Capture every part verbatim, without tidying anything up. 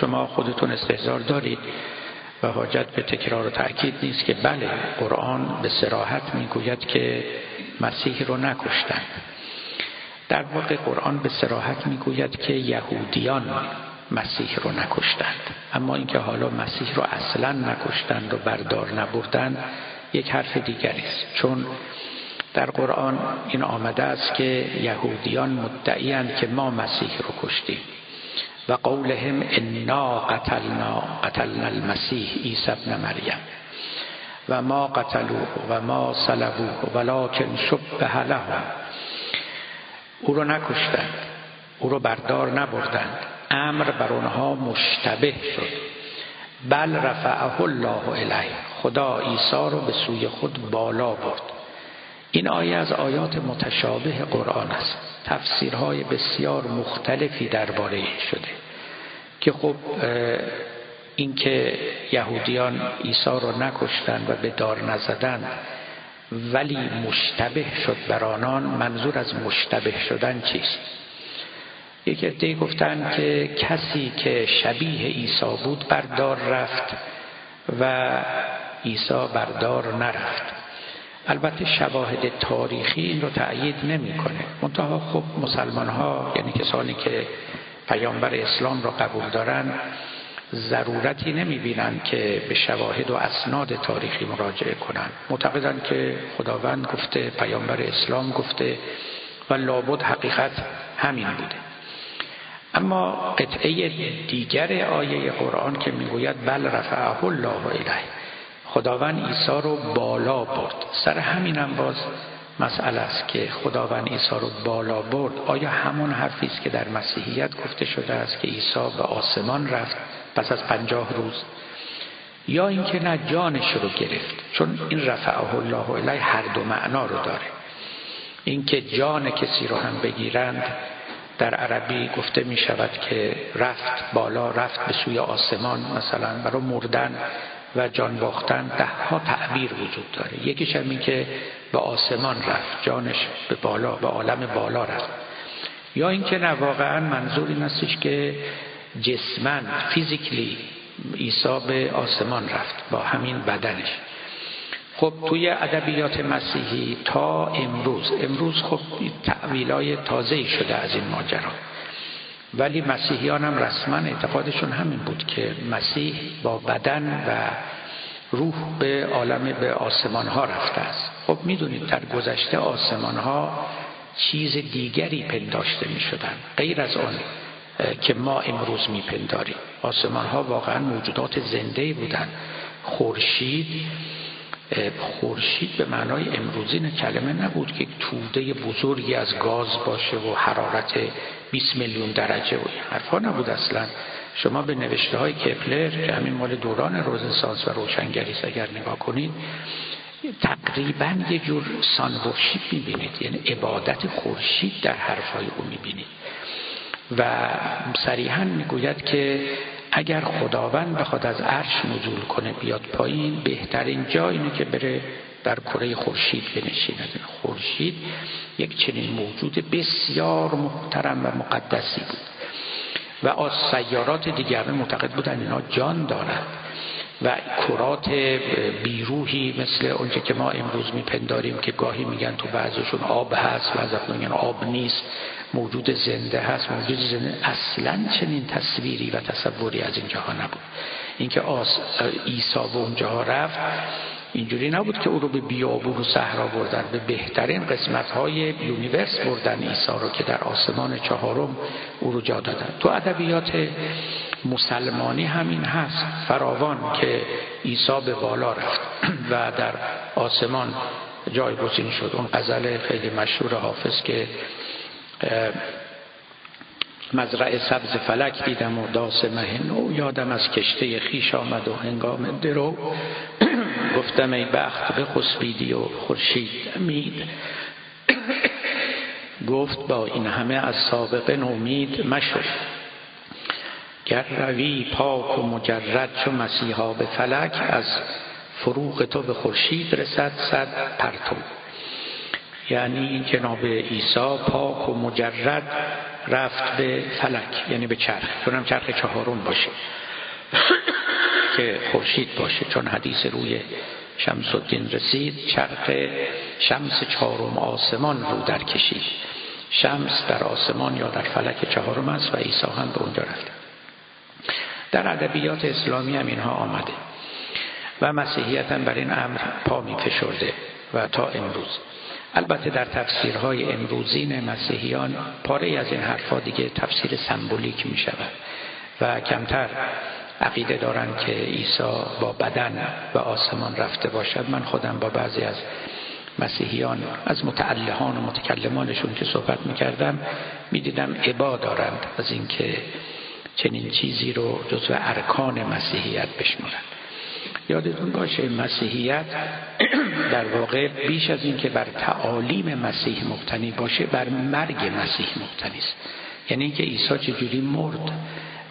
شما خودتون استحضار دارید و حاجت به تکرار و تأکید نیست که بله، قرآن به صراحت میگوید که مسیح رو نکشتند. در واقع قرآن به صراحت میگوید که یهودیان مسیح رو نکشتند، اما اینکه حالا مسیح رو اصلا نکشتند و بردار نبردند یک حرف دیگری است، چون در قرآن این آمده است که یهودیان مدعی‌اند که ما مسیح رو کشتیم و قولهم انا قتلنا قتلنا المسیح عیسی ابن مریم و ما قتلوه و ما صلبوه ولکن شبه لهم، او رو نکشتند، او رو بردار نبردند، امر بر آنها مشتبه شد، بل رفعه الله الیه، خدا عیسی رو به سوی خود بالا برد. این آیه از آیات متشابه قرآن است، تفسیرهای بسیار مختلفی درباره این شده که خب اینکه یهودیان عیسی رو نکشتند و به دار نزدند ولی مشتبه شد بر آنان، منظور از مشتبه شدن چیست؟ یک عده‌ای گفتند که کسی که شبیه عیسی بود بردار رفت و عیسی بردار نرفت. البته شواهد تاریخی این رو تأیید نمی‌کنه. منتها خب مسلمان‌ها، یعنی کسانی که پیامبر اسلام را قبول دارن، ضرورتی نمی‌بینن که به شواهد و اسناد تاریخی مراجعه کنن. معتقدن که خداوند گفته، پیامبر اسلام گفته و لابد حقیقت همین بوده. اما قطعه دیگر آیه قرآن که میگوید بل رفعه الله الیه، خداوند عیسی رو بالا برد، سر همین هم باز مسئله است که خداوند عیسی رو بالا برد آیا همون حرفی است که در مسیحیت گفته شده است که عیسی به آسمان رفت پس از پنجاه روز، یا اینکه نه، جانش رو گرفت؟ چون این رفعه الله الیه هر دو معنا رو داره. اینکه جان کسی رو هم بگیرند در عربی گفته می شود که رفت بالا، رفت به سوی آسمان، مثلا برای مردن و جان باختن ده ها تعبیر وجود داره. یکیش همین که به آسمان رفت، جانش به بالا، به عالم بالا رفت، یا اینکه نه، واقعا منظور این استش که جسماً فیزیکلی عیسی به آسمان رفت با همین بدنش. خب توی ادبیات مسیحی تا امروز امروز خب تأویلای تازه‌ای شده از این ماجرا، ولی مسیحیان هم رسما اعتقادشون همین بود که مسیح با بدن و روح به عالم، به آسمان‌ها رفته است. خب میدونید در گذشته آسمان‌ها چیز دیگری پنداشته می‌شدند غیر از آن که ما امروز می‌پنداریم. آسمان‌ها واقعا موجودات زنده‌ای بودند. خورشید خورشید به معنای امروزین کلمه نبود که توده بزرگی از گاز باشه و حرارت بیست میلیون درجه و این حرفا نبود اصلا. شما به نوشته های کپلر که همین مال دوران رنسانس و روشنگری است اگر نگاه کنید، تقریبا یه جور سانورشید میبینید، یعنی عبادت خورشید در حرفای او میبینید و صریحا میگوید که اگر خداوند بخواد از عرش نزول کنه بیاد پایین، بهترین جا اینه که بره در کره خورشید بنشینه. خورشید یک چنین موجود بسیار محترم و مقدسی بود و از سیارات دیگر معتقد بودن اینا جان دارند و کرات بیروحی مثل اونچه که ما امروز میپنداریم که گاهی میگن تو بعضیشون آب هست، بعضیشون میگن آب نیست، موجود زنده هست، موجود زنده، اصلا چنین تصویری و تصوری از این جهان نبود. اینکه آس عیسی به اونجا رفت اینجوری نبود که او رو به بیابون و صحرا بردن، به بهترین قسمت‌های یونیورس بردن عیسی رو که در آسمان چهارم او رو جا دادن. تو ادبیات مسلمانی همین هست فراوان که عیسی به بالا رفت و در آسمان جایگزین شد. اون غزل خیلی مشهور حافظ که مزرعه سبز فلک دیدم و داس مه نو، یادم از کشته خیش آمد و هنگام درو، گفتم ای بخت به خسبیدی و خورشید امید، گفت با این همه از سابقه نومید مشو، گر روی پاک و مجرد چو مسیحا به فلک، از فروغ تو به خورشید رسد صد پرتو. یعنی جناب عیسی پاک و مجرد رفت به فلک، یعنی به چرخ، چون هم چرخ چهارم باشه که خورشید باشه، چون حدیث روی شمس الدین رسید، چرخ شمس چهارم آسمان رو در کشید. شمس در آسمان یا در فلک چهارم است و عیسی هم به اونجا رفته. در ادبیات اسلامی هم اینها آمده و مسیحیت هم بر این امر پا می فشرده و تا امروز. البته در تفسیرهای امروزین مسیحیان پاره‌ای از این حرفا دیگه تفسیر سمبولیک می شود و کمتر عقیده دارن که عیسی با بدن و آسمان رفته باشد. من خودم با بعضی از مسیحیان، از متعلهان و متکلمانشون که صحبت میکردم، میدیدم ابا دارند از اینکه چنین چیزی رو جزو ارکان مسیحیت بشمارند. یادتون باشه مسیحیت در واقع بیش از اینکه بر تعالیم مسیح مبتنی باشه، بر مرگ مسیح مبتنی است. یعنی اینکه عیسی چجوری مرد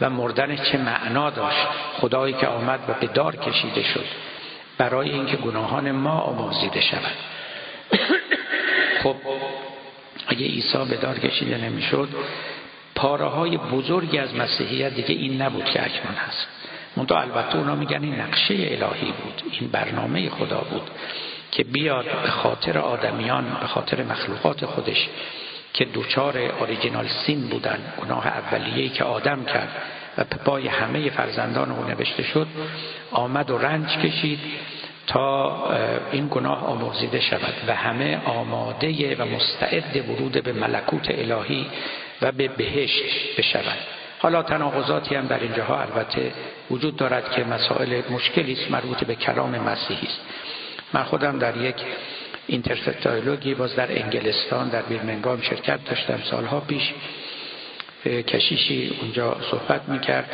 و مردنش چه معنا داشت، خدایی که آمد و به دار کشیده شد برای اینکه گناهان ما آمرزیده شود. خب اگه عیسی به دار کشیده نمیشد، پاره‌های بزرگی از مسیحیت دیگه این نبود که اکنون هست. منتها البته اونا میگن این نقشه الهی بود، این برنامه خدا بود که بیاد به خاطر آدمیان، به خاطر مخلوقات خودش که دوچار اوریجینال سین بودن، گناه اولیه‌ای که آدم کرد و به پای همه فرزندان او نوشته شد، آمد و رنج کشید تا این گناه آمرزیده شود و همه آماده و مستعد ورود به ملکوت الهی و به بهشت بشوند. حالا تناقضاتی هم در اینجاها البته وجود دارد که مسائل مشکلی است، مربوط به کلام مسیحی است. من خودم در یک اینترسکتولوژی باز در انگلستان در بیرمنگام شرکت داشتم سالها پیش. کشیشی اونجا صحبت میکرد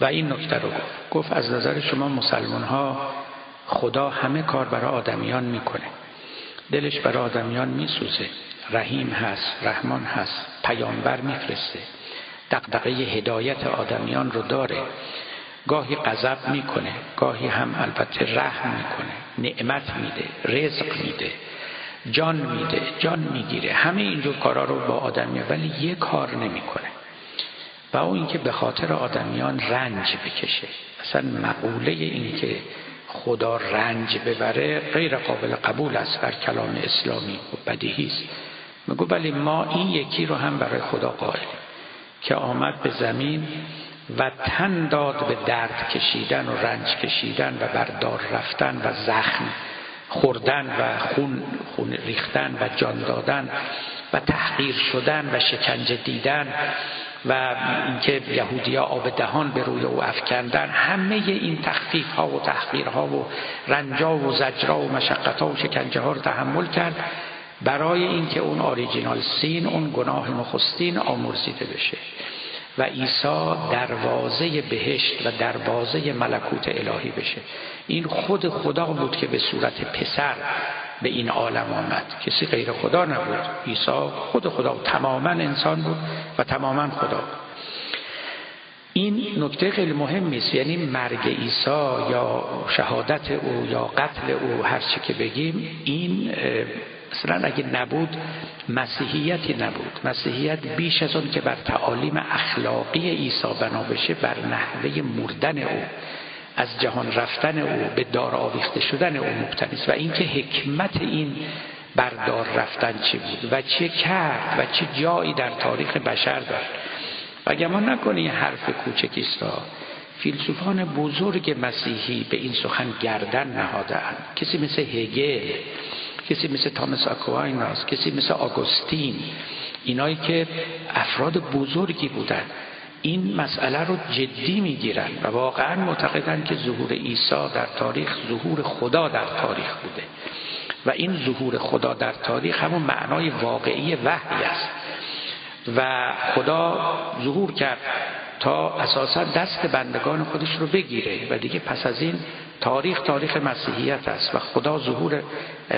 و این نکته رو گفت. گفت از نظر شما مسلمان ها خدا همه کار برای آدمیان میکنه، دلش برای آدمیان میسوزه، رحیم هست، رحمان هست، پیامبر میفرسته، دغدغه هدایت آدمیان رو داره، گاهی غضب میکنه، گاهی هم البته رحم میکنه، نعمت میده، رزق میده، جان میده، جان میگیره، همه اینجور کارا رو با آدمیان، ولی یه کار نمیکنه و اون اینکه به خاطر آدمیان رنج بکشه. اصلا مقوله اینکه خدا رنج ببره غیر قابل قبول است در کلام اسلامی و بدیهی است. میگه ولی ما این یکی رو هم برای خدا قائلیم که آمد به زمین و تن داد به درد کشیدن و رنج کشیدن و بردار رفتن و زخم خوردن و خون, خون ریختن و جان دادن و تحقیر شدن و شکنجه دیدن و اینکه یهودی‌ها آب دهان به روی او افکندن. همه این تخفیف‌ها و تحقیرها و رنج‌ها و زجرها و مشقت‌ها و شکنجه‌ها رو تحمل کرد برای اینکه اون اوریجینال سین، اون گناه نخستین آمرزیده بشه و عیسی دروازه بهشت و دروازه ملکوت الهی بشه. این خود خدا بود که به صورت پسر به این عالم آمد، کسی غیر خدا نبود. عیسی خود خدا بود، تماما انسان بود و تماما خدا بود. این نکته خیلی مهم است. یعنی مرگ عیسی یا شهادت او یا قتل او، هر چی که بگیم، این اصلا اگه نبود مسیحیتی نبود. مسیحیت بیش از اون که بر تعالیم اخلاقی عیسی بنا بشه، بر نحوه مردن او، از جهان رفتن او، به دار آویخته شدن او مبتنی است و اینکه حکمت این بردار رفتن چی بود و چه کرد و چه جایی در تاریخ بشر دارد. و گمان نکنی حرف کوچکی است. فیلسوفان بزرگ مسیحی به این سخن گردن نهادند. کسی مثل هگل، کسی مثل تامس اکوایناس، کسی مثل آگوستین، اینایی که افراد بزرگی بودند، این مسئله رو جدی میگیرن و واقعا معتقدن که ظهور عیسی در تاریخ ظهور خدا در تاریخ بوده و این ظهور خدا در تاریخ همون معنای واقعی وحی است و خدا ظهور کرد تا اساسا دست بندگان خودش رو بگیره و دیگه پس از این تاریخ تاریخ مسیحیت است و خدا ظهور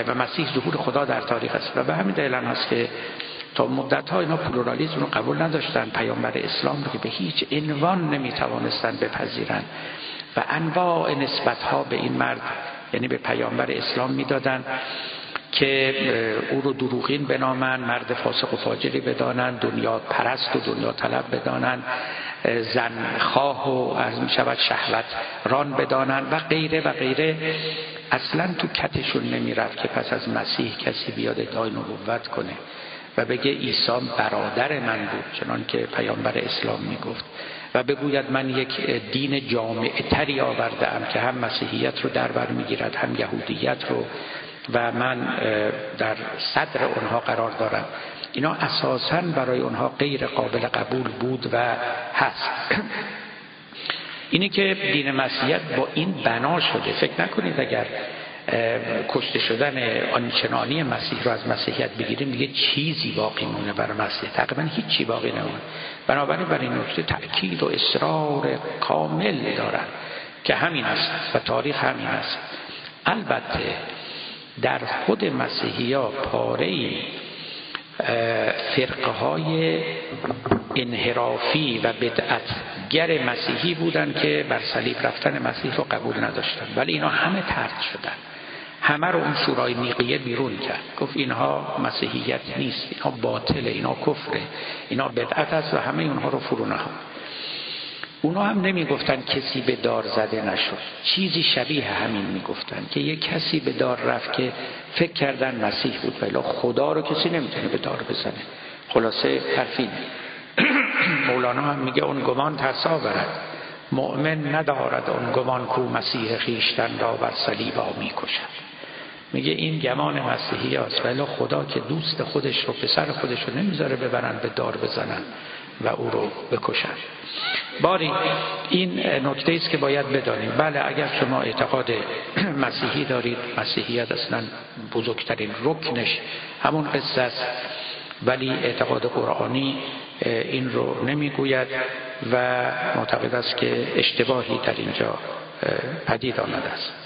و مسیح ظهور خدا در تاریخ است. و به همین دلیل هست که تا مدت ها اینا پلورالیسم رو قبول نداشتن، پیامبر اسلام رو به هیچ عنوان نمیتوانستن بپذیرن و انواع نسبت ها به این مرد، یعنی به پیامبر اسلام، میدادن که او رو دروغین بنامن، مرد فاسق و فاجری بدانند، دنیا پرست و دنیا طلب بدانند، زن خواه و از می شود شهوت ران بدانند و غیره و غیره. اصلا تو کتشون نمی رفت که پس از مسیح کسی بیاد ادعای نبوت کنه و بگه عیسی برادر من بود، چنان که پیامبر اسلام می گفت، و بگوید من یک دین جامع تری آورده‌ام که هم مسیحیت رو در بر می‌گیرد هم یهودیت رو و من در صدر اونها قرار دارم. اینا اساساً برای اونها غیر قابل قبول بود و هست. اینی که دین مسیحیت با این بنا شده. فکر نکنید اگر کشته شدن آنچنانی مسیح رو از مسیحیت بگیریم دیگه چیزی باقی مونه برای مسیح، تقریبا هیچی باقی نمونه. بنابراین برای این نکته تأکید و اصرار کامل دارن که همین است و تاریخ همین است. البته در خود مسیحی ها پاره‌ای فرقه های انحرافی و بدعتگر مسیحی بودن که بر صلیب رفتن مسیح رو قبول نداشتن، ولی اینا همه طرد شدن، همه رو اون شورای نیقیه بیرون کرد، گفت اینها مسیحیت نیست، اینها باطله، اینها کفره، اینها بدعت است و همه اونها رو فرو نهاد. اونا هم نمی گفتن کسی به دار زده نشد، چیزی شبیه همین می گفتن که یک کسی به دار رفت که فکر کردن مسیح بود، ولی خدا رو کسی نمیتونه به دار بزنه. خلاصه حرفین مولانا هم میگه اون گمان ترسا برد مؤمن ندارد، اون گمان کو مسیح خیشتن را بر صلیب ها میکشد. میگه این گمان مسیحی هست، ولی خدا که دوست خودش رو، پسر خودش رو نمیذاره ببرن به دار بزنن و او رو بکشن. باری این نکته است که باید بدانیم. بله اگر شما اعتقاد مسیحی دارید، مسیحیت اصلا بزرگترین رکنش همون قصه است، ولی اعتقاد قرآنی این رو نمیگوید و معتقد است که اشتباهی در اینجا پدید آمده است.